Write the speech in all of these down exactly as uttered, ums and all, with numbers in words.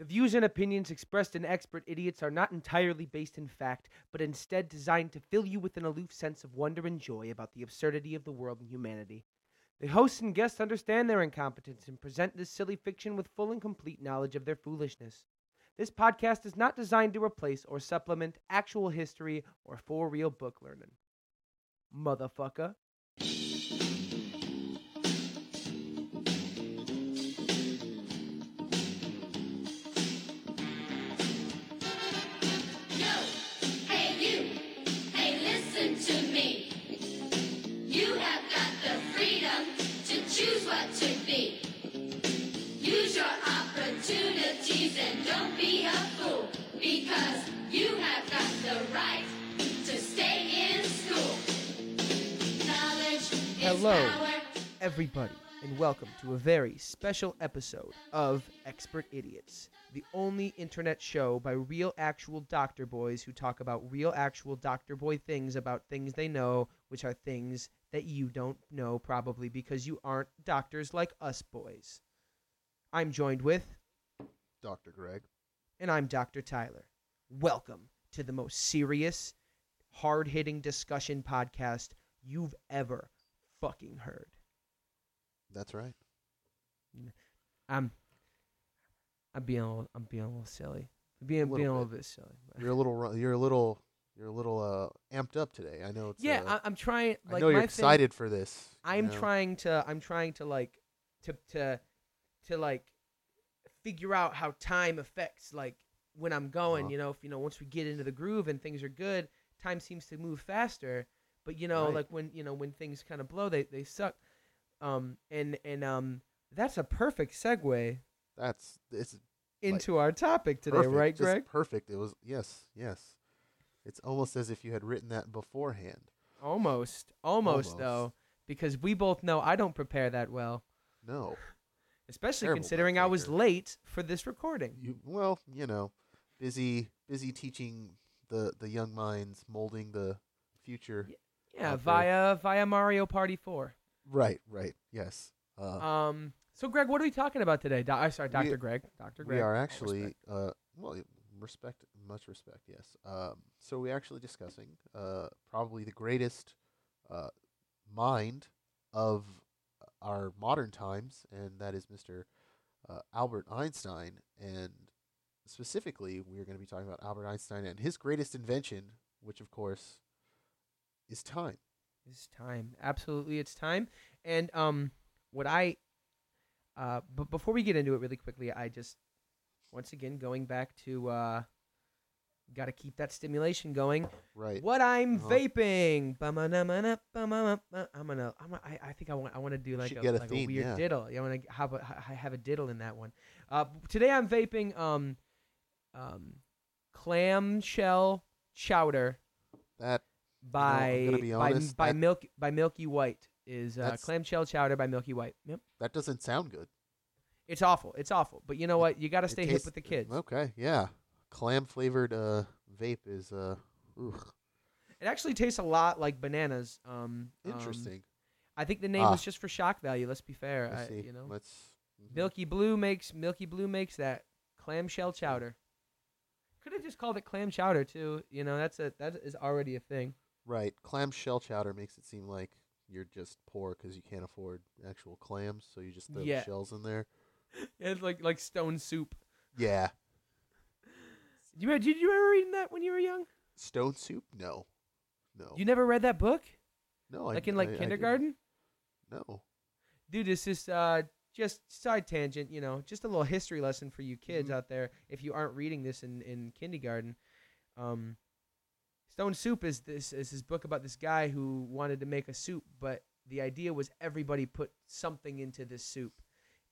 The views and opinions expressed in Expert Idiots are not entirely based in fact, but instead designed to fill you with an aloof sense of wonder and joy about the absurdity of the world and humanity. The hosts and guests understand their incompetence and present this silly fiction with full and complete knowledge of their foolishness. This podcast is not designed to replace or supplement actual history or for-real book learning. Motherfucker. And don't be a fool, because you have got the right to stay in school. Knowledge is Hello, power. Everybody, and welcome to a very special episode of Expert Idiots, the only internet show by real actual doctor boys who talk about real actual doctor boy things about things they know, which are things that you don't know probably because you aren't doctors like us boys. I'm joined with... Doctor Greg. And I'm Doctor Tyler. Welcome to the most serious, hard-hitting discussion podcast you've ever fucking heard. That's right. I'm I'm being a little, I'm being a little silly. I'm being a little, being a little bit silly. You're a little you're a little you're a little uh, amped up today. I know it's Yeah, uh, I, I'm trying like I know you're excited thing, for this. I'm you know? trying to I'm trying to like to to to like figure out how time affects, like, when I'm going, uh-huh. you know, if, you know, once we get into the groove and things are good, time seems to move faster, but, you know, right. like, when, you know, when things kind of blow, they, they suck, um, and, and, um, that's a perfect segue. That's, it's, into like, our topic today, perfect, right, Greg? Just perfect, it was, yes, yes, it's almost as if you had written that beforehand. Almost, almost, almost. Though, because we both know I don't prepare that well. No. Especially Terrible considering I was late for this recording. You, well, you know, busy busy teaching the, the young minds, molding the future. Yeah, via via Mario Party four. Right, right, yes. Uh, um. So, Greg, what are we talking about today? Do- I'm sorry, Doctor We, Greg. Doctor Greg. We are actually, uh, well, respect, much respect, yes. Um. So we're actually discussing uh, probably the greatest uh, mind of our modern times, and that is Mister Uh, Albert Einstein, and specifically we're going to be talking about Albert Einstein and his greatest invention, which of course is time. It's time. Absolutely, it's time. And um, what I, uh, but before we get into it really quickly, I just, once again, going back to, uh, got to keep that stimulation going. Right. What I'm uh-huh. vaping. I'm gonna. I'm gonna. I, I think I want. I want to do like, a, a, like theme, a weird yeah. diddle. I want to have a have a diddle in that one. Uh, today I'm vaping um, um, clamshell chowder. That by you know, be honest, by, that, by milk by Milky White is uh, clamshell chowder by Milky White. Yep. That doesn't sound good. It's awful. It's awful. But you know what? You got to stay tastes, hip with the kids. Okay. Yeah. Clam flavored uh, vape is uh, ooh. It actually tastes a lot like bananas. Um, Interesting. Um, I think the name ah. was just for shock value. Let's be fair. I, I see. You know, let's. Mm-hmm. Milky Blue makes Milky Blue makes that clamshell chowder. Could have just called it clam chowder too. You know, that's a that is already a thing. Right, clamshell chowder makes it seem like you're just poor because you can't afford actual clams, so you just throw yeah. shells in there. It's like like stone soup. Yeah. You remember, did you ever read that when you were young? Stone Soup? No, no. You never read that book? No, like I, in like I, kindergarten. I no, dude, this is uh, just side tangent. You know, just a little history lesson for you kids mm-hmm. out there. If you aren't reading this in, in kindergarten, um, Stone Soup is this is his book about this guy who wanted to make a soup, but the idea was everybody put something into this soup,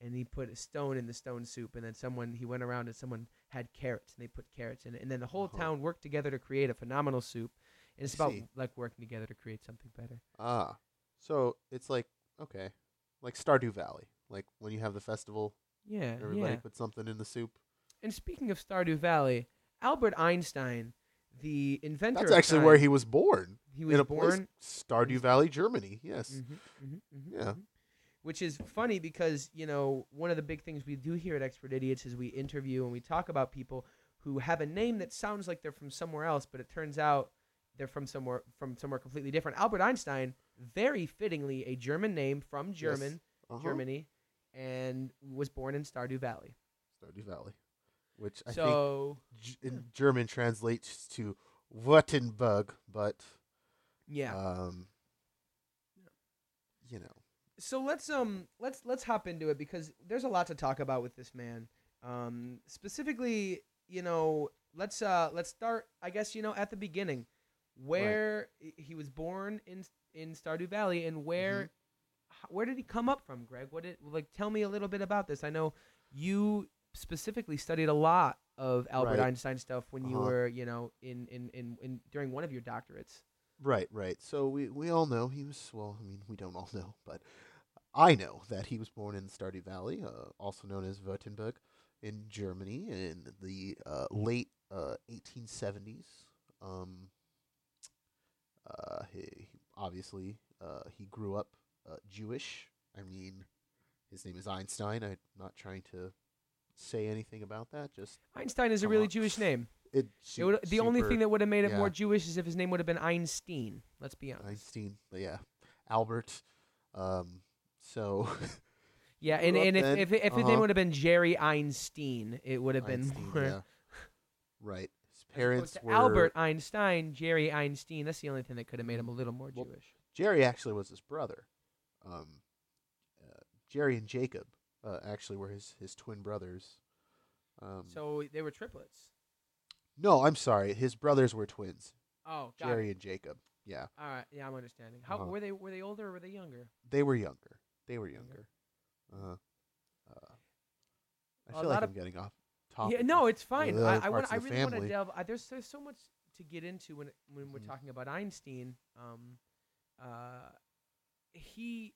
and he put a stone in the stone soup, and then someone he went around and someone. had carrots, and they put carrots in it. And then the whole uh-huh. town worked together to create a phenomenal soup. And it's I about, see. like, working together to create something better. Ah. So it's like, okay, like Stardew Valley. Like, when you have the festival, yeah, everybody yeah. puts something in the soup. And speaking of Stardew Valley, Albert Einstein, the inventor That's of actually time, where he was born. He was in a born... place, Stardew Valley, Germany, yes. Mm-hmm, mm-hmm, mm-hmm, yeah. Mm-hmm. which is funny because, you know, one of the big things we do here at Expert Idiots is we interview and we talk about people who have a name that sounds like they're from somewhere else, but it turns out they're from somewhere from somewhere completely different. Albert Einstein, very fittingly, a German name from German, yes. uh-huh. Germany, and was born in Stardew Valley. Stardew Valley, which I so, think in German translates to Wurttemberg, but yeah, um, you know. So let's um let's let's hop into it because there's a lot to talk about with this man. Um, specifically, you know, let's uh let's start, I guess, you know, at the beginning. Where right. he was born in in Stardew Valley, and where mm-hmm. where did he come up from, Greg? What did like tell me a little bit about this? I know you specifically studied a lot of Albert right. Einstein stuff when uh-huh. you were, you know, in, in, in, in during one of your doctorates. Right, right. So we we all know he was well. I mean, we don't all know, but I know that he was born in Stardew Valley, uh, also known as Württemberg, in Germany in the uh, late uh, eighteen seventies. Um, Uh, he, obviously, uh, he grew up uh, Jewish. I mean, his name is Einstein. I'm not trying to say anything about that. Just Einstein is a really on. Jewish name. It, su- it would, the super, only thing that would have made it yeah. more Jewish is if his name would have been Einstein. Let's be honest. Einstein, yeah, Albert. Um, so. yeah, and, and if then, if, if uh-huh. his name would have been Jerry Einstein, it would have been more. Yeah. Right. Parents were Albert Einstein, Jerry Einstein. That's the only thing that could have made him a little more well, Jewish. Jerry actually was his brother. Um, uh, Jerry and Jacob uh, actually were his, his twin brothers. Um, so they were triplets. No, I'm sorry. His brothers were twins. Oh, got Jerry it. and Jacob. Yeah. All right. Yeah, I'm understanding. How uh-huh. were they? Were they older or were they younger? They were younger. They were younger. Uh-huh. Uh, I well, feel like I'm getting off. Yeah, no, it's fine. I, I, wanna, I really want to delve. I, there's there's so much to get into when when we're mm. talking about Einstein. Um, uh, he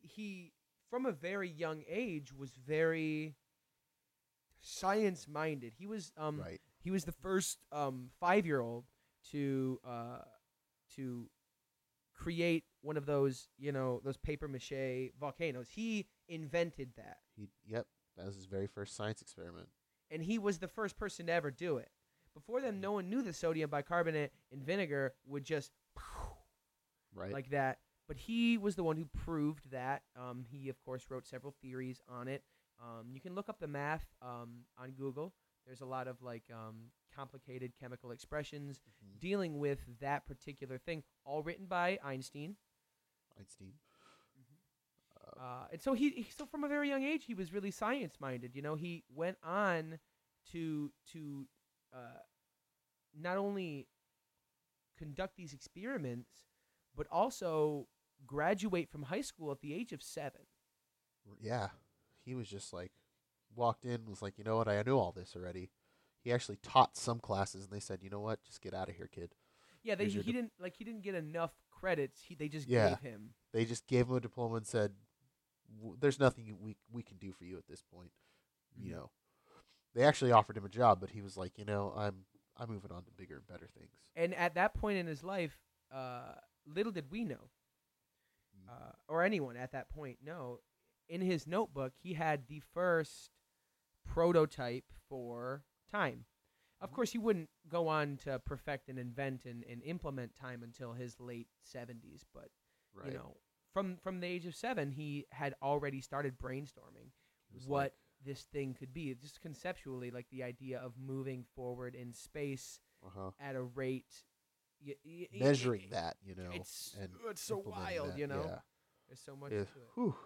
he from a very young age was very science minded. He was um right. he was the first um five year old to uh to create one of those you know those paper mache volcanoes. He invented that. He yep. That was his very first science experiment. And he was the first person to ever do it. Before then, no one knew that sodium bicarbonate and vinegar would just right. like that. But he was the one who proved that. Um, he, of course, wrote several theories on it. Um, you can look up the math um, on Google. There's a lot of like um, complicated chemical expressions mm-hmm. dealing with that particular thing, all written by Einstein. Einstein. Uh, and so he, he, so from a very young age, he was really science minded. You know, he went on to to uh, not only conduct these experiments, but also graduate from high school at the age of seven. Yeah, he was just like walked in, was like, you know what, I know all this already. He actually taught some classes, and they said, you know what, just get out of here, kid. Yeah, they, he, he de- didn't like he didn't get enough credits. He they just yeah, gave him. They just gave him a diploma and said, there's nothing we we can do for you at this point, you know. They actually offered him a job, but he was like, you know, I'm I'm moving on to bigger and better things. And at that point in his life, uh, little did we know, uh, or anyone at that point know, in his notebook he had the first prototype for time. Of course, he wouldn't go on to perfect and invent and, and implement time until his late seventies, but right. you know. From from the age of seven, he had already started brainstorming what like, this thing could be. Just conceptually, like the idea of moving forward in space uh-huh. at a rate. Y- y- Measuring y- y- that, you know. It's, and it's so wild, that, you know. Yeah. There's so much yeah. to it. Whew.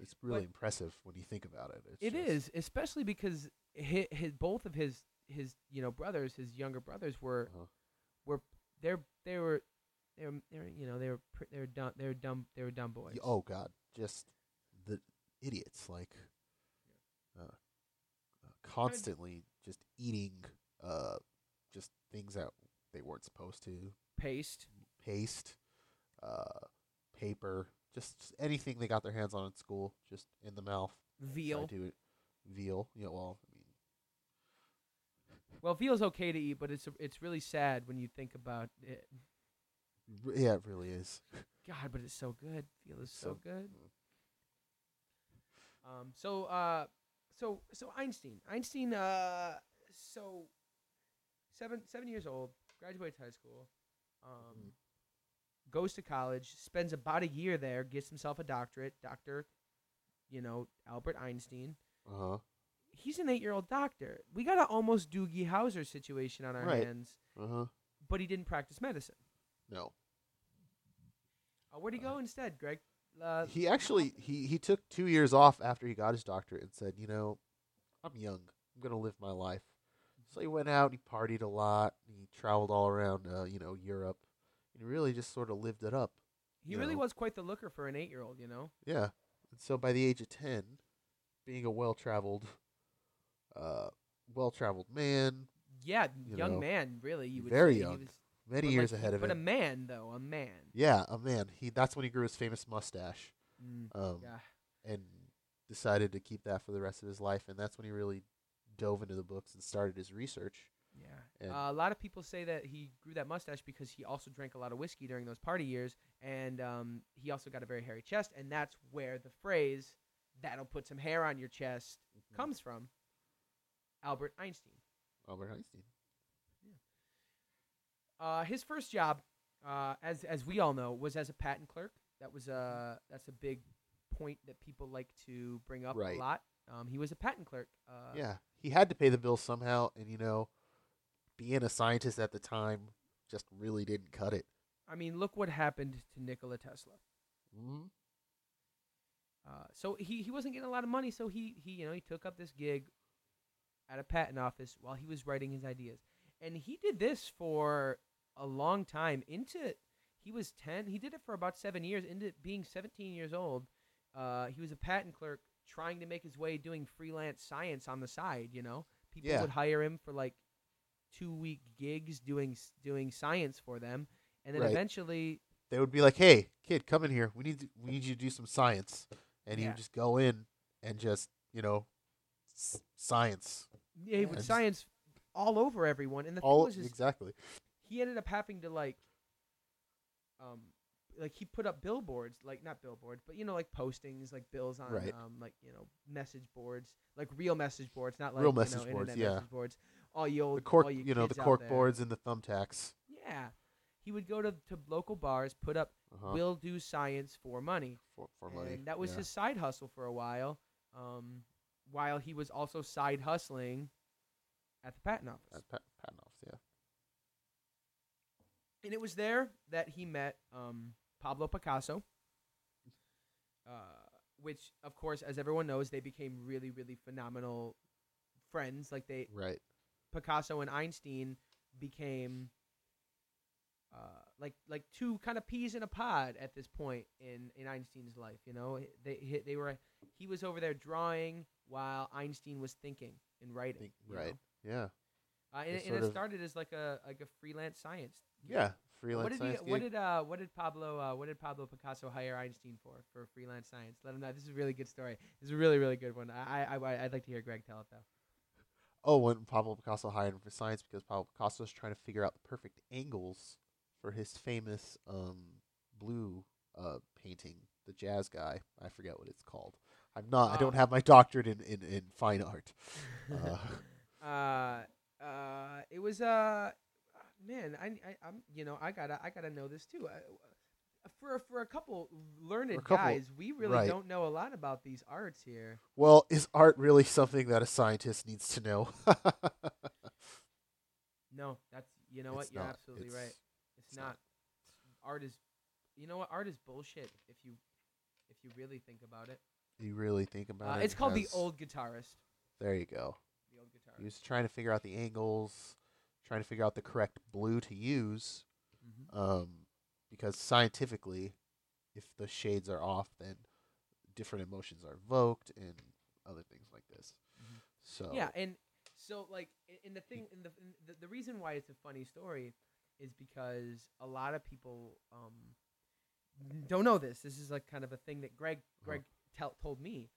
It's really but impressive when you think about it. It's it is, especially because his, his, both of his, his you know brothers, his younger brothers, were uh-huh. were they're they were. They were, they were, you know, they were, pr- they were dumb, they were dumb, they were dumb boys. Oh God, just the idiots, like, uh, uh, constantly just eating, uh, just things that they weren't supposed to. Paste, paste, uh, paper, just, just anything they got their hands on in school, just in the mouth. Veal, do it. Veal, you know, well, I mean, well, veal's okay to eat, but it's a, it's really sad when you think about it. Yeah, it really is. God, but it's so good. Feel is so, so good. Um. So, uh, so, so Einstein. Einstein. Uh. So, seven, seven years old. Graduates high school. Um. Mm. Goes to college. Spends about a year there. Gets himself a doctorate. Doctor, you know, Albert Einstein. Uh huh. He's an eight-year-old doctor. We got an almost Doogie Howser situation on our right. hands. Uh huh. But he didn't practice medicine. No. Uh, where'd he go uh, instead, Greg? Uh, he actually he, he took two years off after he got his doctorate and said, you know, I'm young. I'm gonna live my life. So he went out. He partied a lot. He traveled all around, uh, you know, Europe. And he really just sort of lived it up. He really know? was quite the looker for an eight-year-old, you know. Yeah. And so by the age of ten, being a well-traveled, uh, well-traveled man. Yeah, you young know, man. Really, you would very say young. He was Many but years like, ahead of but it. But a man, though, a man. Yeah, a man. He That's when he grew his famous mustache mm, um, yeah. and decided to keep that for the rest of his life. And that's when he really dove into the books and started his research. Yeah. Uh, a lot of people say that he grew that mustache because he also drank a lot of whiskey during those party years. And um, he also got a very hairy chest. And that's where the phrase, that'll put some hair on your chest, mm-hmm. comes from. Albert Einstein. Albert Einstein. Uh, his first job, uh, as as we all know, was as a patent clerk. That was a that's a big point that people like to bring up right. a lot. Um, he was a patent clerk. Uh, yeah, he had to pay the bills somehow, and you know, being a scientist at the time just really didn't cut it. I mean, look what happened to Nikola Tesla. Mm-hmm. Uh, so he, he wasn't getting a lot of money, so he he you know he took up this gig at a patent office while he was writing his ideas, and he did this for a long time. Into he was ten. He did it for about seven years. Into being seventeen years old, uh, he was a patent clerk trying to make his way, doing freelance science on the side. You know, people yeah. would hire him for like two week gigs doing doing science for them, and then right. eventually they would be like, "Hey, kid, come in here. We need to, we need you to do some science," and yeah. he would just go in and just you know s- science. Yeah, he would and science all over everyone, and the all, thing was just, exactly. He ended up having to like, um, like he put up billboards, like not billboards, but you know, like postings, like bills on, right. um, like you know, message boards, like real message boards, not like real you message know, boards, internet yeah. message boards. All you old, the cork, all you, you know, the cork boards and the thumbtacks. Yeah, he would go to, to local bars, put up, uh-huh. "We'll do science for money." For for and money. That was yeah. his side hustle for a while, um, while he was also side hustling at the patent office. At pa- patent office, yeah. And it was there that he met um, Pablo Picasso, uh, which, of course, as everyone knows, they became really, really phenomenal friends. Like they, right? Picasso and Einstein became uh, like like two kind of peas in a pod at this point in, in Einstein's life. You know, they they were he was over there drawing while Einstein was thinking and writing. Think, right? Know? Yeah. Uh, and, and it started as like a like a freelance science. Yeah, freelance. What did science he, what did uh what did Pablo uh, what did Pablo Picasso hire Einstein for for freelance science? Let him know. This is a really good story. This is a really really good one. I I, I I'd like to hear Greg tell it though. Oh, when Pablo Picasso hired him for science because Pablo Picasso was trying to figure out the perfect angles for his famous um blue uh painting, the jazz guy. I forget what it's called. I'm not. Um, I don't have my doctorate in in, in fine art. Uh, uh uh it was uh. Man, I, I, I'm, you know, I gotta, I gotta know this too. I, for, for a couple learned a couple, guys, we really right. don't know a lot about these arts here. Well, is art really something that a scientist needs to know? No, that's, you know it's what, you're not. absolutely it's, right. It's, it's not. not. Art is, you know what, art is bullshit. If you, if you really think about it. You really think about uh, it. It's called The Old Guitarist. There you go. The Old Guitarist. He was trying to figure out the angles. Trying to figure out the correct blue to use, mm-hmm. um, because scientifically, if the shades are off, then different emotions are evoked and other things like this. Mm-hmm. So yeah, and so like, and the thing, and the, and the the reason why it's a funny story is because a lot of people um, don't know this. This is like kind of a thing that Greg Greg oh. t- told me.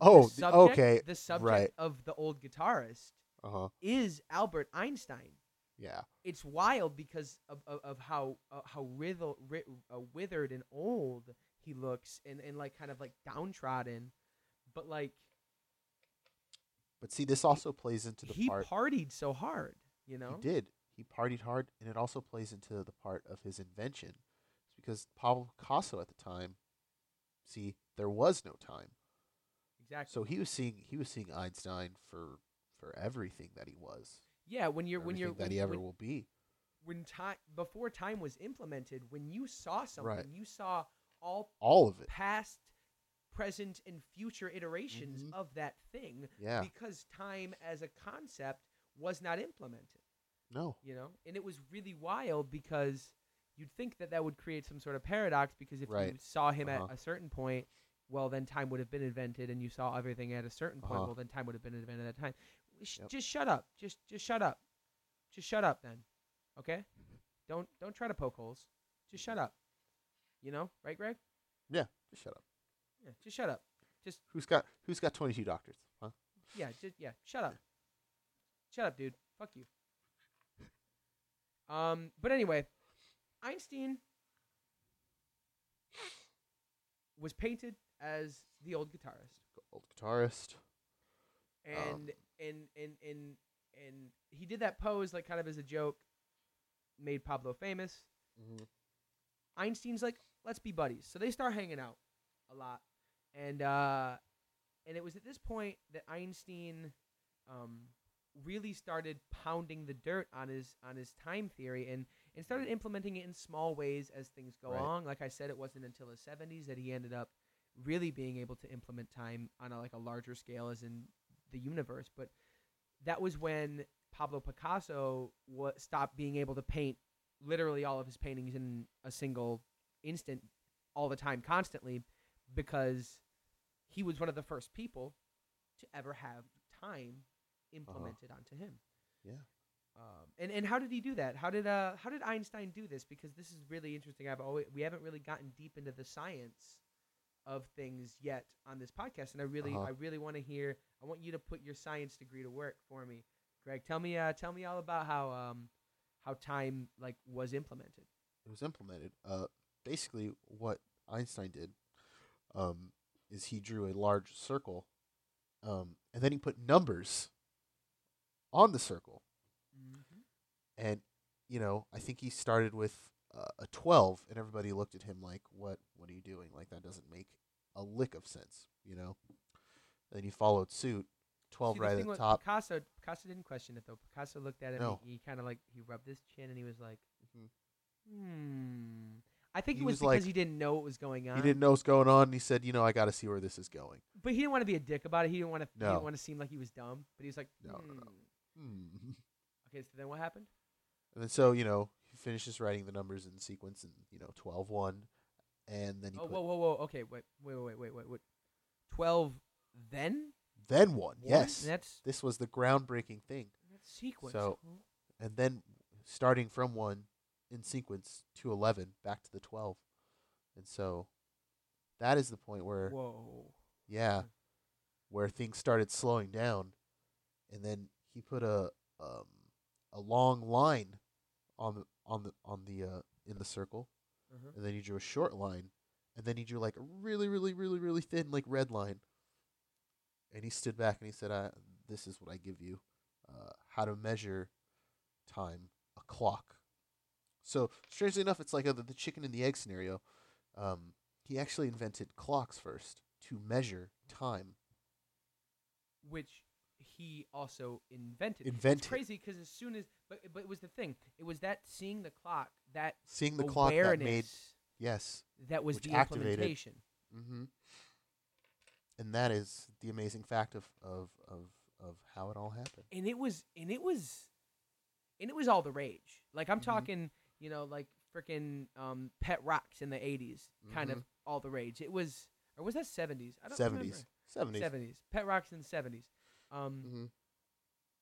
Oh, the subject, okay. The subject right. of The Old Guitarist. Uh-huh. Is Albert Einstein. Yeah, it's wild because of of, of how uh, how writhel, writ, uh, withered and old he looks, and, and like kind of like downtrodden, but like. But see, this also plays into the he part. He partied so hard, you know. He did. He partied hard, and it also plays into the part of his invention, it's because Pablo Picasso at the time, see, there was no time. Exactly. So he was seeing he was seeing Einstein for for everything that he was. Yeah, when you're when you're that when, he ever when, will be. When time before time was implemented, when you saw something, right. you saw all all of it, past, present, and future iterations mm-hmm. of that thing. Yeah. Because time as a concept was not implemented. No. You know, and it was really wild because you'd think that that would create some sort of paradox because if right. you saw him uh-huh. at a certain point, well, then time would have been invented, and you saw everything at a certain point. Uh-huh. Well, then time would have been invented at that time. Sh- yep. Just shut up. Just, just shut up. Just shut up, then. Okay. Don't, don't try to poke holes. Just shut up. You know, right, Greg? Yeah. Just shut up. Yeah. Just shut up. Just. Who's got, who's got twenty-two doctors? Huh? Yeah. Just, yeah. Shut up. Shut up, dude. Fuck you. Um. But anyway, Einstein was painted as the old guitarist. Old guitarist. And um, and and and and he did that pose like kind of as a joke, made Pablo famous. Mm-hmm. Einstein's like, let's be buddies. So they start hanging out a lot, and uh, and it was at this point that Einstein, um, really started pounding the dirt on his on his time theory and and started implementing it in small ways as things go right. along. Like I said, it wasn't until the seventies that he ended up really being able to implement time on a, like a larger scale, as in the universe. But that was when Pablo Picasso wa- stopped being able to paint literally all of his paintings in a single instant all the time constantly, because he was one of the first people to ever have time implemented uh-huh. onto him. Yeah. Um, and, and how did he do that? How did uh how did Einstein do this? Because this is really interesting. I've always we haven't really gotten deep into the science of things yet on this podcast, and I really uh-huh. I really want to hear. I want you to put your science degree to work for me, Greg. Tell me, uh, tell me all about how um, how time like was implemented. It was implemented. Uh, basically, what Einstein did, um, is he drew a large circle, um, and then he put numbers on the circle, mm-hmm. and you know, I think he started with uh, a twelve, and everybody looked at him like, "What? What are you doing? Like that doesn't make a lick of sense," you know. Then he followed suit, twelve See, right at the top. Picasso, Picasso didn't question it, though. Picasso looked at it no. and he, he kind of like, he rubbed his chin and he was like, mm-hmm. hmm. I think he it was, was because like, he didn't know what was going on. He didn't know what's going on, and he said, you know, I got to see where this is going. But he didn't want to be a dick about it. He didn't want to no. He didn't want to seem like he was dumb, but he was like, hmm. No, no, no. Hmm. Okay, so then what happened? And then so, you know, he finishes writing the numbers in sequence and, you know, twelve, one, and then he Oh, whoa, whoa, whoa. Okay, wait, wait, wait, wait, wait, wait. twelve Then, then one, one? Yes. That's this was the groundbreaking thing. That's sequence. So, and then starting from one in sequence to eleven, back to the twelve, and so that is the point where, whoa, yeah, where things started slowing down, and then he put a um a long line on the on the on the uh, in the circle, uh-huh. and then he drew a short line, and then he drew like a really really really really thin like red line. And he stood back and he said, I, this is what I give you, uh, how to measure time, a clock. So, strangely enough, it's like a, the chicken and the egg scenario. Um, he actually invented clocks first to measure time. Which he also invented. Invented. It's crazy because as soon as, but, but it was the thing. It was that seeing the clock, that seeing the clock that made, yes. That was the implementation. Mm-hmm. And that is the amazing fact of, of, of, of how it all happened. And it was and it was and it was all the rage. Like I'm mm-hmm. talking, you know, like freaking um, Pet Rocks in the eighties, mm-hmm. kind of all the rage. It was or was that seventies? I don't seventies. Remember. seventies. seventies. Pet Rocks in the seventies. Um, mm-hmm.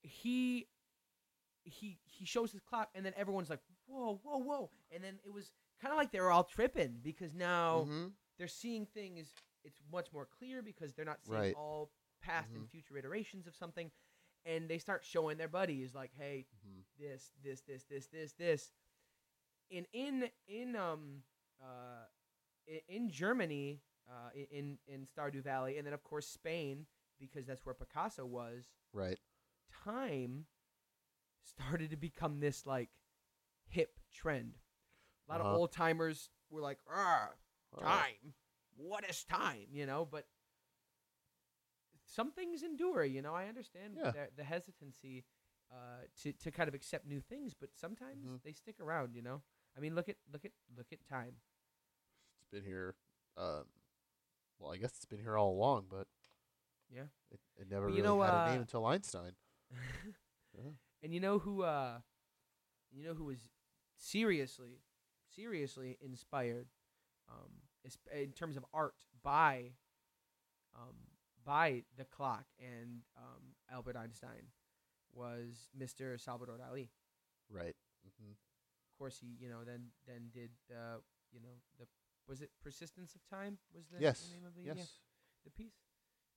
he he he shows his clock and then everyone's like, "Whoa, whoa, whoa." And then it was kind of like they were all tripping because now mm-hmm. they're seeing things. It's much more clear because they're not seeing right. all past mm-hmm. and future iterations of something. and they start showing their buddies like, hey, mm-hmm. this, this, this, this, this, this. And in in um uh in Germany, uh in in Stardew Valley, and then of course Spain, because that's where Picasso was. Right. Time started to become this like hip trend. A lot uh-huh. of old timers were like, ah, time. What is time? You know, but some things endure. You know, I understand yeah. the, the hesitancy uh, to to kind of accept new things, but sometimes mm-hmm. they stick around. You know, I mean, look at look at look at time. It's been here. Um, well, I guess it's been here all along, but yeah, it, it never really know, had uh, a name until Einstein. yeah. And you know who, uh, you know who was seriously, seriously inspired, um, in terms of art by, um, by the clock and um, Albert Einstein, was Mister Salvador Dali. Right. Mm-hmm. Of course, he you know then then did uh, you know the was it Persistence of Time was the, yes. the name of the yes. yeah, the piece.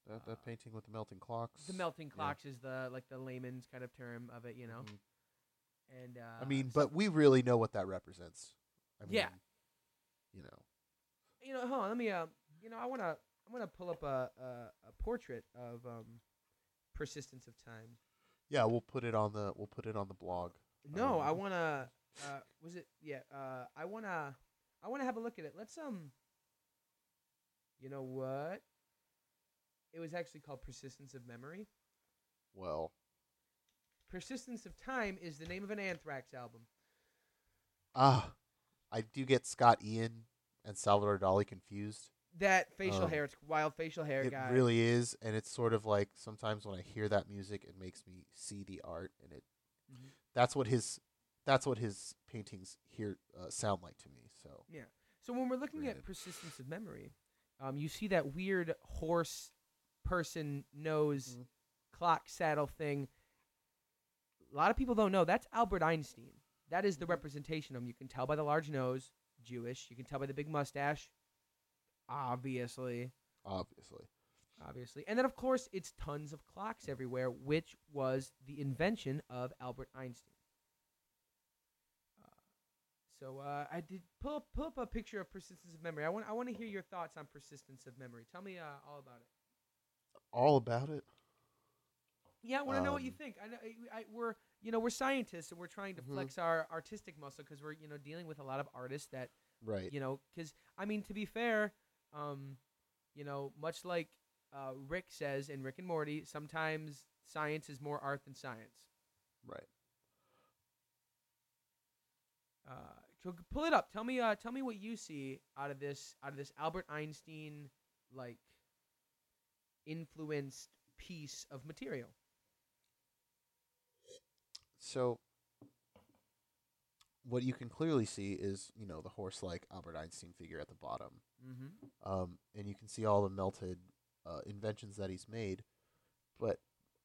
That, that painting with the melting clocks. The melting clocks yeah. is the like the layman's kind of term of it, you know. Mm-hmm. And uh, I mean, so, but we really know what that represents. I mean, yeah. You know. You know, hold on. Let me. Uh, you know, I wanna. I'm gonna pull up a a, a portrait of um, Persistence of Time. Yeah, we'll put it on the. We'll put it on the blog. No, um, I wanna. Uh, was it? Yeah. Uh, I wanna. I wanna have a look at it. Let's um. You know what? It was actually called Persistence of Memory. Well. Persistence of Time is the name of an Anthrax album. Ah, I do get Scott Ian and Salvador Dali confused. That facial um, hair, it's wild facial hair it guy. It really is, and it's sort of like sometimes when I hear that music, it makes me see the art, and it mm-hmm. that's what his that's what his paintings here uh, sound like to me. So yeah, so when we're looking Granted. at Persistence of Memory, um, you see that weird horse. Person, nose, mm-hmm. clock, saddle thing. A lot of people don't know. That's Albert Einstein. That is the representation of him. You can tell by the large nose, Jewish. You can tell by the big mustache, obviously. Obviously. Obviously. And then, of course, it's tons of clocks everywhere, which was the invention of Albert Einstein. Uh, so uh, I did pull up, pull up a picture of Persistence of Memory. I want I want to hear your thoughts on Persistence of Memory. Tell me uh, all about it. All about it. Yeah, I want to um, know what you think. I know I, I, we're, you know, we're scientists and we're trying to mm-hmm. flex our artistic muscle because we're, you know, dealing with a lot of artists that, right? You know, because I mean, to be fair, um, you know, much like uh, Rick says in Rick and Morty, sometimes science is more art than science. Right. Uh, so pull it up. Tell me, uh, tell me what you see out of this, out of this Albert Einstein, like. Influenced piece of material. So what you can clearly see is, you know, the horse-like Albert Einstein figure at the bottom. Mm-hmm. Um, and you can see all the melted uh, inventions that he's made. But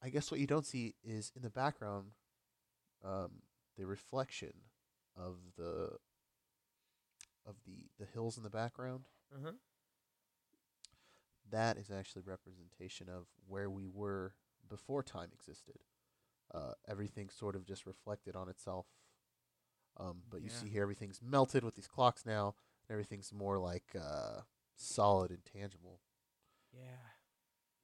I guess what you don't see is in the background um, the reflection of the of the, the hills in the background. Uh-huh. That is actually representation of where we were before time existed. Uh, everything sort of just reflected on itself. Um, but yeah. you see here everything's melted with these clocks now. And everything's more like uh, solid and tangible. Yeah.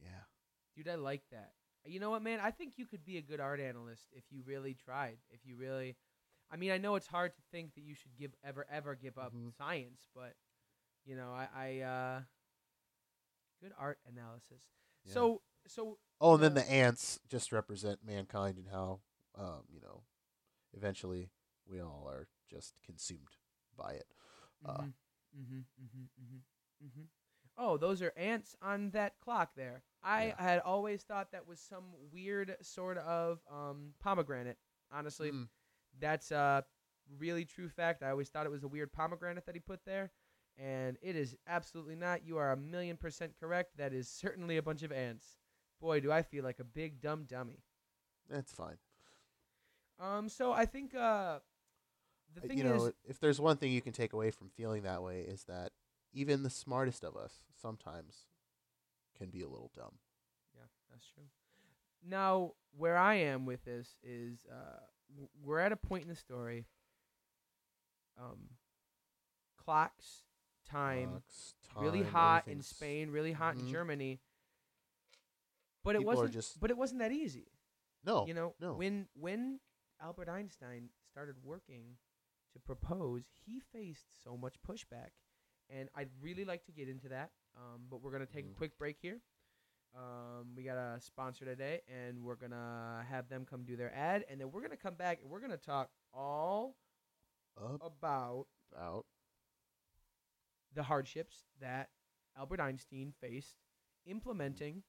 Yeah. Dude, I like that. You know what, man? I think you could be a good art analyst if you really tried. If you really... I mean, I know it's hard to think that you should give ever, ever give up mm-hmm. science. But, you know, I... I uh... good art analysis. Yeah. So, so. Oh, and uh, then the ants just represent mankind and how, um, you know, eventually we all are just consumed by it. Uh, mm-hmm, mm-hmm, mm-hmm, mm-hmm. Oh, those are ants on that clock there. I yeah. had always thought that was some weird sort of um, pomegranate. Honestly, mm. that's a really true fact. I always thought it was a weird pomegranate that he put there. And it is absolutely not. You are a million percent correct. That is certainly a bunch of ants. Boy, do I feel like a big dumb dummy. That's fine. Um. So I think uh, the thing you know, is, if there's one thing you can take away from feeling that way, is that even the smartest of us sometimes can be a little dumb. Yeah, that's true. Now, where I am with this is uh, w- we're at a point in the story. Um, clocks, time, clocks, time really hot in Spain, really hot mm-hmm. in Germany. But People it wasn't. Just... But it wasn't that easy. No, you know, no. when when Albert Einstein started working to propose, he faced so much pushback, and I'd really like to get into that. Um, but we're gonna take mm. a quick break here. Um, we got a sponsor today, and we're gonna have them come do their ad, and then we're gonna come back and we're gonna talk all Up, about about the hardships that Albert Einstein faced implementing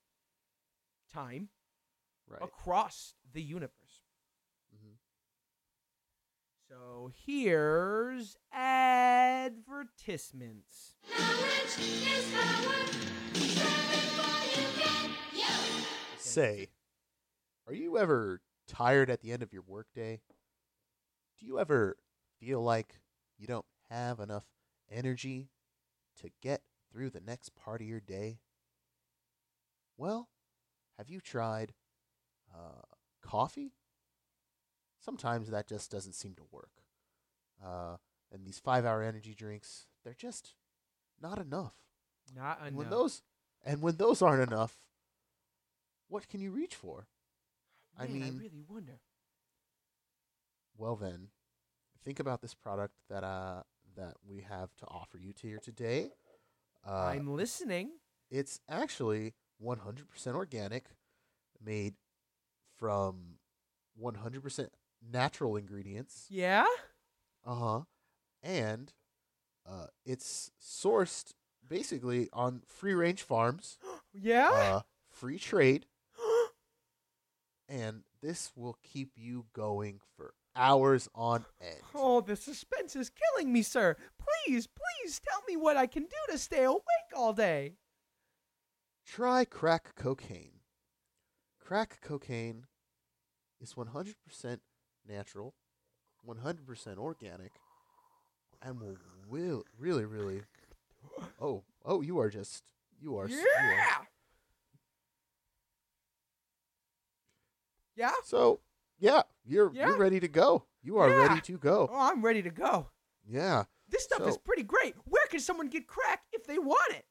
time right. across the universe. Mm-hmm. So here's advertisements. Knowledge is power. Say, are you ever tired at the end of your workday? Do you ever feel like you don't have enough energy to get through the next part of your day? Well, have you tried uh, coffee? Sometimes that just doesn't seem to work. Uh, and these five-hour energy drinks, they're just not enough. Not enough. When those, and when those aren't enough, what can you reach for? Man, I mean, I really wonder. Well, then, think about this product that uh that we have to offer you here today. Uh, I'm listening. It's actually one hundred percent organic, made from one hundred percent natural ingredients. Yeah. Uh huh. And uh, it's sourced basically on free range farms. Yeah. Uh, Free trade, and this will keep you going for hours on end. Oh, the suspense is killing me, sir. Please, please tell me what I can do to stay awake all day. Try crack cocaine. Crack cocaine is one hundred percent natural, one hundred percent organic, and will will really, really... Oh, oh, you are just... You are... Yeah! You are, Yeah. So, yeah, you're yeah. you're ready to go. You are yeah. ready to go. Oh, I'm ready to go. Yeah. This stuff so, is pretty great. Where can someone get crack if they want it?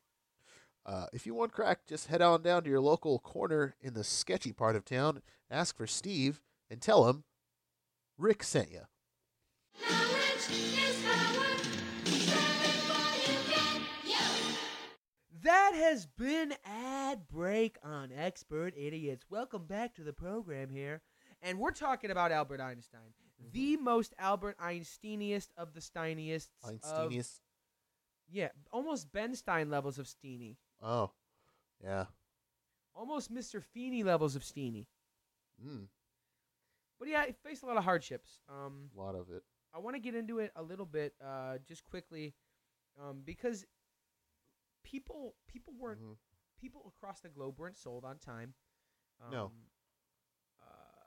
Uh, if you want crack, just head on down to your local corner in the sketchy part of town, ask for Steve, and tell him Rick sent you. That has been Ad Break on Expert Idiots. Welcome back to the program here. And we're talking about Albert Einstein. Mm-hmm. The most Albert Einsteiniest of the Steiniest. Einsteiniest? Of, yeah, almost Ben Stein levels of Steiny. Oh, yeah. Almost Mister Feeney levels of Steiny. Mm. But yeah, he faced a lot of hardships. Um, a lot of it. I want to get into it a little bit uh, just quickly um, because... People, people weren't. Mm-hmm. People across the globe weren't sold on time. Um, no. Uh,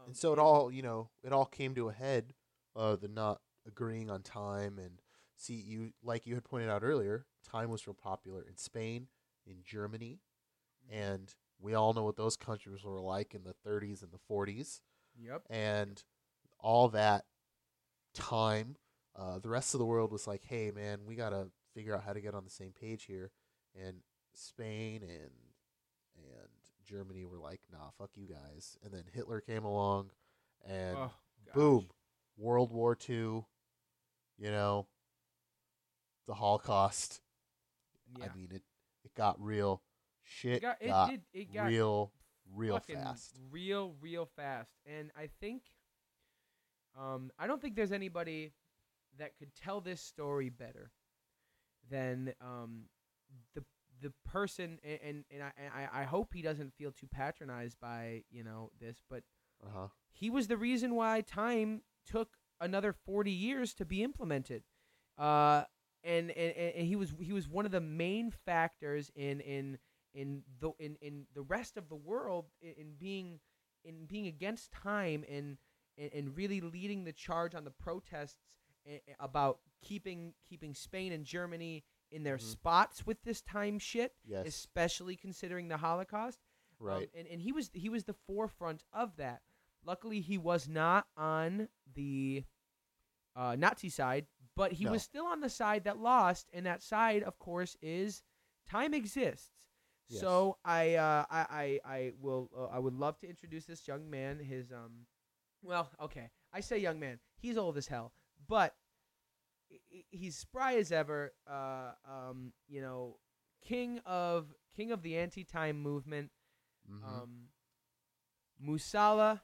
um, and so it all, you know, it all came to a head. Uh, the not agreeing on time, and see, you like you had pointed out earlier, time was real popular in Spain, in Germany, mm-hmm. and we all know what those countries were like in the thirties and the forties. Yep. And all that time, uh, the rest of the world was like, "Hey, man, we gotta figure out how to get on the same page here," and Spain and and Germany were like, "Nah, fuck you guys." And then Hitler came along, and oh, boom, World War Two, you know, the Holocaust. Yeah. I mean, it, it got real. Shit it got, it got did, it got real, real fast. Real, real fast. And I think, um, I don't think there's anybody that could tell this story better Then um, the the person, and and, and I, I I hope he doesn't feel too patronized by you know this, but uh-huh. he was the reason why time took another forty years to be implemented, uh, and, and and he was he was one of the main factors in in in the in, in the rest of the world in, in being in being against time and, and and really leading the charge on the protests about keeping keeping Spain and Germany in their mm-hmm. spots with this time shit, yes. especially considering the Holocaust. Right. Um, and and he was he was the forefront of that. Luckily, he was not on the uh, Nazi side, but he no. was still on the side that lost, and that side, of course, is time exists. Yes. So I, uh, I I I will uh, I would love to introduce this young man. His um, well, okay, I say young man. He's old as hell, but he's spry as ever. Uh, um, you know, king of king of the anti-time movement. Mm-hmm. Um, Musala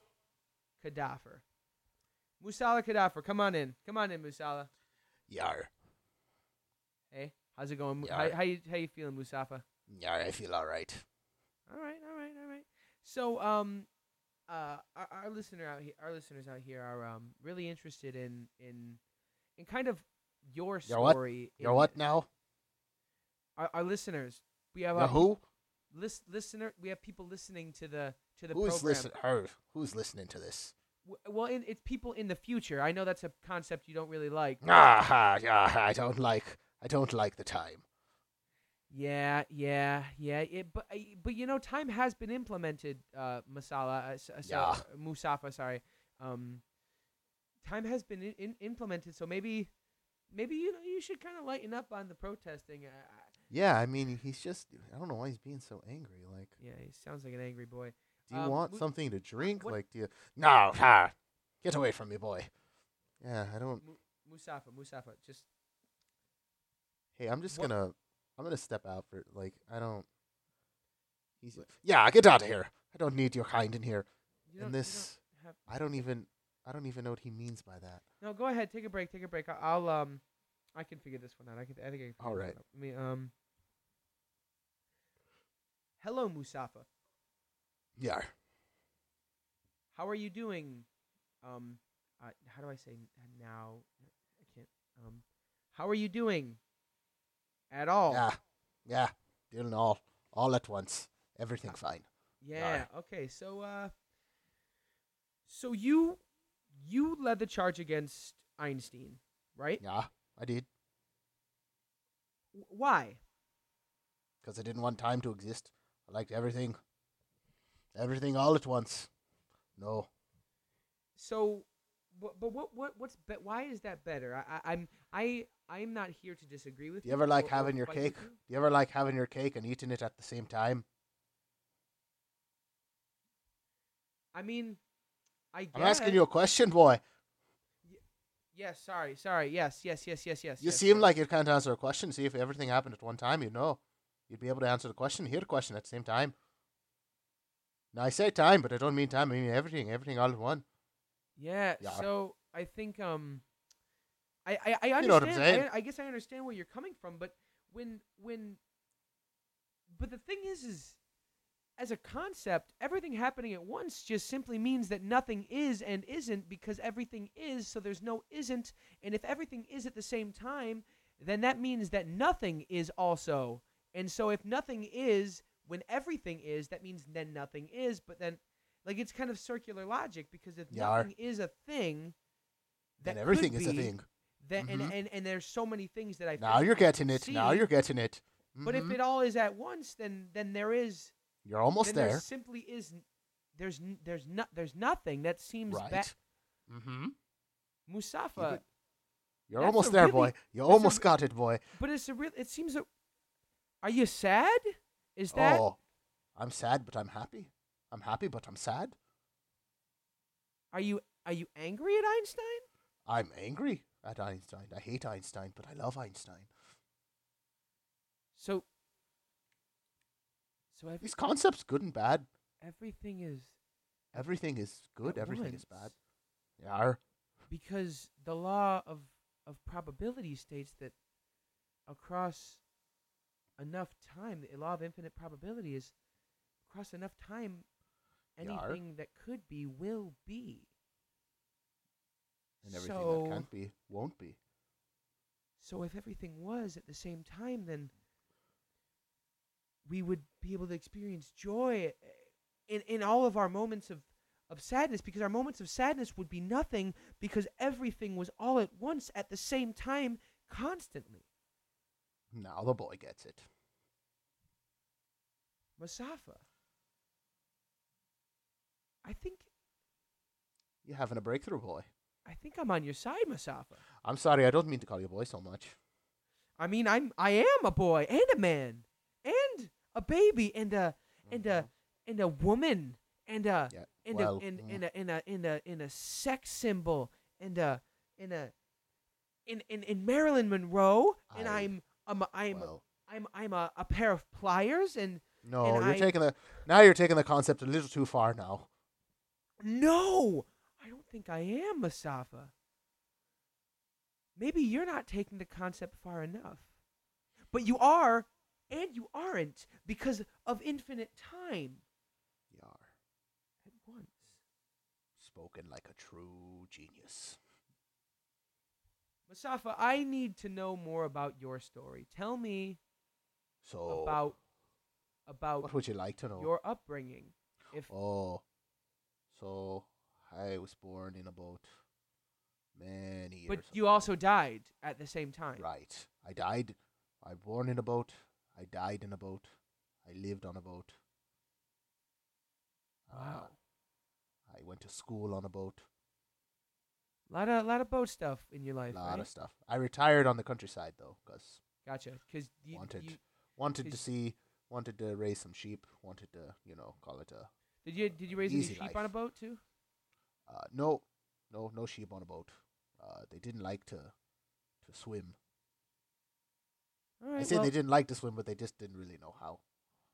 Kadafar. Musala Kadafar, come on in. Come on in, Musala. Yar. Hey, how's it going? How, how you how you feeling, Musafa? Yar, I feel all right. All right, all right, all right. So, um, uh, our, our listener out here, our listeners out here are um really interested in in, in kind of your story. You know what? You know what now? Our, our listeners, we have now who? List, listener, we have people listening to the to the Who's program. Listen, her, who's listening to this? Well, in, it's people in the future. I know that's a concept you don't really like. Ah, ah, I don't like. I don't like the time. Yeah, yeah, yeah. It, but but you know, time has been implemented. Uh, Musala, uh, so, yeah. Musafa, sorry. Um, time has been in, in, implemented, so maybe maybe you know, you should kind of lighten up on the protesting. I, I, yeah, I mean, he's just. I don't know why he's being so angry. Like, yeah, he sounds like an angry boy. Do you um, want we, something to drink? What? Like, do you? No, ha! Get away from me, boy. Yeah, I don't. M- Musafa, Musafa, just. Hey, I'm just what? gonna, I'm gonna step out for like I don't. He's yeah, get out of here! I don't need your kind in here. And this, don't have... I don't even, I don't even know what he means by that. No, go ahead, take a break, take a break. I'll, I'll um, I can figure this one out. I can, I think I can. All right. Let me um. Hello, Musafa. Yeah. How are you doing? Um, uh, how do I say now? I can't. Um, how are you doing? At all? Yeah, yeah. Doing all, all at once. Everything uh, fine. Yeah. Right. Okay. So, uh, so you, you led the charge against Einstein, right? Yeah, I did. W- why? Because I didn't want time to exist. I liked everything. Everything all at once. No. So, but, but what what what's be- why is that better? I, I I'm I I'm not here to disagree with you. You ever like or, having or your cake? You? you ever like having your cake and eating it at the same time? I mean, I guess. I'm asking you a question, boy. Y- yes, sorry, sorry. Yes, yes, yes, yes, yes. You yes, seem sorry. like you can't answer a question. See, if everything happened at one time, you know, you'd be able to answer the question, hear the question at the same time. Now, I say time, but I don't mean time. I mean everything, everything all at once. Yeah, yeah. So I think um, I, I, I understand. You know what I'm saying? I, I guess I understand where you're coming from, but when when, but the thing is, is as a concept, everything happening at once just simply means that nothing is and isn't because everything is, so there's no isn't, and if everything is at the same time, then that means that nothing is also, and so if nothing is. When everything is, that means then nothing is. But then, like, it's kind of circular logic because if Yar. nothing is a thing, that then everything could be, is a thing. Then mm-hmm. and, and and there's so many things that I now you're getting it. See. Now you're getting it. Mm-hmm. But if it all is at once, then then there is. You're almost there. There simply is. There's there's not there's nothing that seems right. Ba- mm-hmm. Musafa, you you're almost there, really, boy. You almost a, got it, boy. But it's a real. It seems. A, are you sad? Is that? Oh, I'm sad, but I'm happy. I'm happy, but I'm sad. Are you are you angry at Einstein? I'm angry at Einstein. I hate Einstein, but I love Einstein. So, so every, these concepts, good and bad. Everything is. Everything is good. Everything once. is bad. Yeah. Because the law of of probability states that across. Enough time, the law of infinite probability is across enough time, anything Yar. that could be will be. And everything so, that can't be won't be. So if everything was at the same time, then we would be able to experience joy in, in all of our moments of, of sadness, because our moments of sadness would be nothing because everything was all at once at the same time constantly. Now the boy gets it. Musafa. I think you're having a breakthrough, boy. I think I'm on your side, Mustafa. I'm sorry, I don't mean to call you a boy so much. I mean, I'm I am a boy and a man and a baby and a and mm-hmm. a and a woman and a yeah, and, well, a, and, mm. and a and a and a and a sex symbol and a in a in in, in Marilyn Monroe I, and I'm um, I'm well. I'm I'm a, a pair of pliers and no, and you're I, taking the now you're taking the concept a little too far now. No, I don't think I am, Mustafa. Maybe you're not taking the concept far enough. But you are, and you aren't, because of infinite time. You are. At once. Spoken like a true genius. Mustafa, I need to know more about your story. Tell me so, about, about what would you like to know? Your upbringing. If oh, so... I was born in about many years. But you ago. Also died at the same time. Right. I died. I was born in a boat. I died in a boat. I lived on a boat. Wow. Uh, I went to school on a boat. Lot of lot of boat stuff in your life. Lot right? of stuff. I retired on the countryside though, cause gotcha. Cause you wanted you, wanted cause to see, wanted to raise some sheep, wanted to you know call it a. Did you did you raise any sheep life. On a boat too? Uh, no, no, no sheep on a boat. Uh, they didn't like to, to swim. All right, I say well, they didn't like to swim, but they just didn't really know how.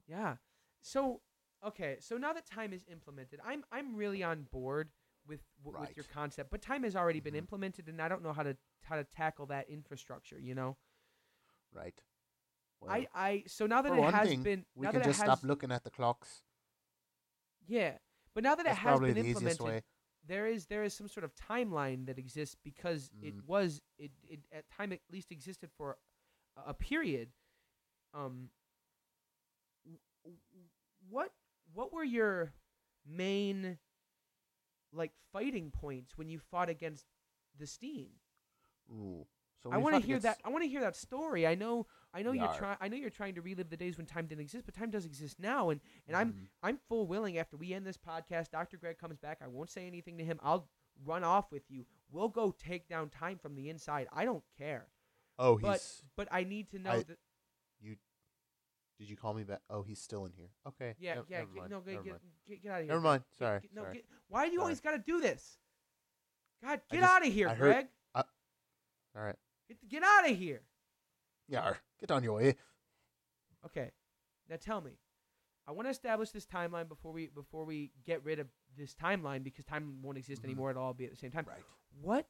Yeah. So, okay. So now that time is implemented, I'm I'm really on board with w- right. with your concept. But time has already mm-hmm. been implemented, and I don't know how to how to tackle that infrastructure. You know. Right. Well, I, I so now that it has thing, been we now can that just it has, stop looking at the clocks. Yeah, but now that That's it has been the implemented. Way. There is there is some sort of timeline that exists because mm. it was it, it at time at least existed for a, a period. Um. What what were your main like fighting points when you fought against the steam? Ooh. So I want to hear that. I want to hear that story. I know. I know you're trying. I know you're trying to relive the days when time didn't exist, but time does exist now. And, and mm-hmm. I'm I'm full willing. After we end this podcast, Doctor Greg comes back. I won't say anything to him. I'll run off with you. We'll go take down time from the inside. I don't care. Oh, but, he's. But I need to know I, that. You. Did you call me back? Oh, he's still in here. Okay. Yeah. No, yeah. Never get, mind. No. Get, never get, mind. Get, get out of here. Never mind. Sorry. Get, get, no, Sorry. Get, why do you Sorry. Always got to do this? God, get just, out of here, I Greg. Heard, uh, all right. Get, get out of here. Yeah, get on your way. Okay, now tell me. I want to establish this timeline before we before we get rid of this timeline because time won't exist mm-hmm. anymore. It'll all be at the same time. Right. What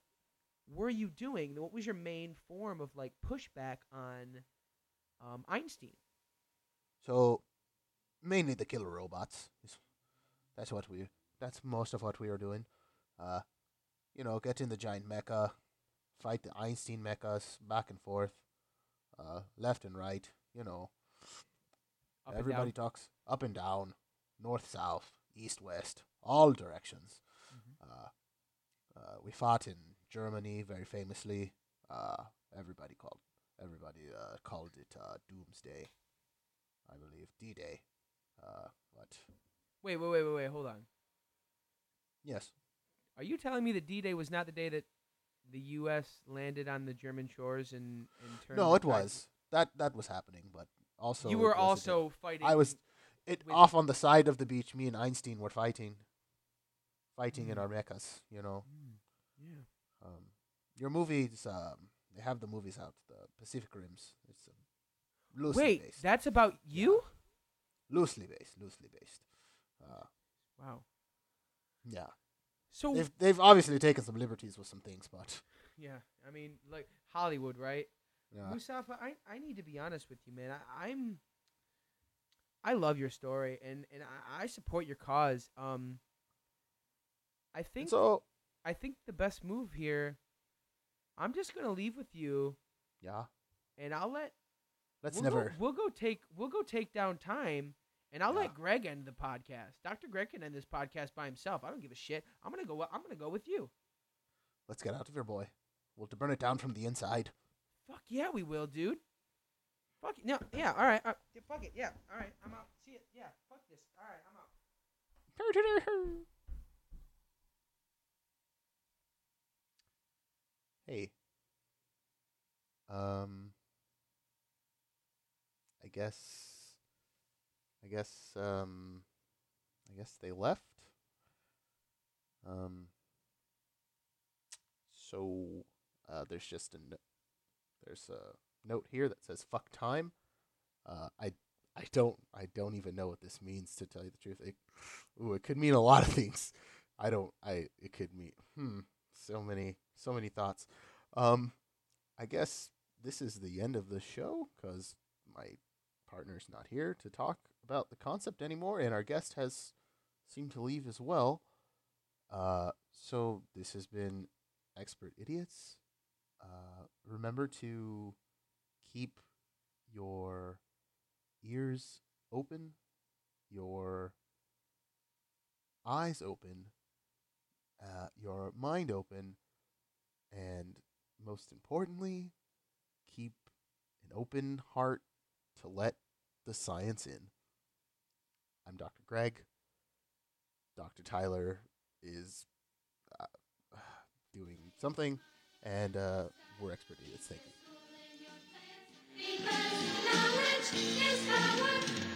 were you doing? What was your main form of like pushback on um, Einstein? So mainly the killer robots. That's what we. That's most of what we were doing. Uh, you know, get in the giant mecha, fight the Einstein mechas back and forth. Uh, left and right, you know. Up Everybody talks up and down, north, south, east, west, all directions. Mm-hmm. Uh, uh, we fought in Germany very famously. Uh, everybody called. Everybody uh, called it uh, Doomsday, I believe. D-Day. Uh, but wait, wait, wait, wait, wait. Hold on. Yes. Are you telling me that D-Day was not the day that? The U S landed on the German shores and, and turned. No, it was that that was happening, but also you were also a, fighting. I was it off on the side of the beach. Me and Einstein were fighting, fighting mm. in our mechas. You know, mm. yeah. Um, your movies, um, they have the movies out. The Pacific Rims. It's um, loosely Wait, based. That's about you. Yeah. Loosely based. Loosely based. Uh, wow. Yeah. So they've, they've obviously taken some liberties with some things, but yeah, I mean, like Hollywood, right? Yeah. Mustafa, I, I need to be honest with you, man. I, I'm I love your story, and and I, I support your cause. Um, I think so, I think the best move here. I'm just gonna leave with you. Yeah. And I'll let. Let's we'll never. Go, we'll go take we'll go take down time. And I'll yeah. let Greg end the podcast. Doctor Greg can end this podcast by himself. I don't give a shit. I'm gonna go. I'm gonna go with you. Let's get out of here, boy. We'll have to burn it down from the inside. Fuck yeah, we will, dude. Fuck it. No, yeah. All right. All right. Fuck it. Yeah. All right. I'm out. See it. Yeah. Fuck this. All right. I'm out. Um, I guess, I guess, um, I guess they left. Um, so uh, there's just a no- there's a note here that says "fuck time." Uh, I I don't I don't even know what this means, to tell you the truth. It, ooh, it could mean a lot of things. I don't I it could mean hmm so many so many thoughts. Um, I guess this is the end of the show because my partner's not here to talk about the concept anymore, and our guest has seemed to leave as well. Uh, so this has been Expert Idiots. Uh, remember to keep your ears open, your eyes open, uh, your mind open, and most importantly, keep an open heart to let the science in. I'm Doctor Greg. Doctor Tyler is uh, doing something, and uh, we're Expert Idiots. Thank you. Because knowledge is power.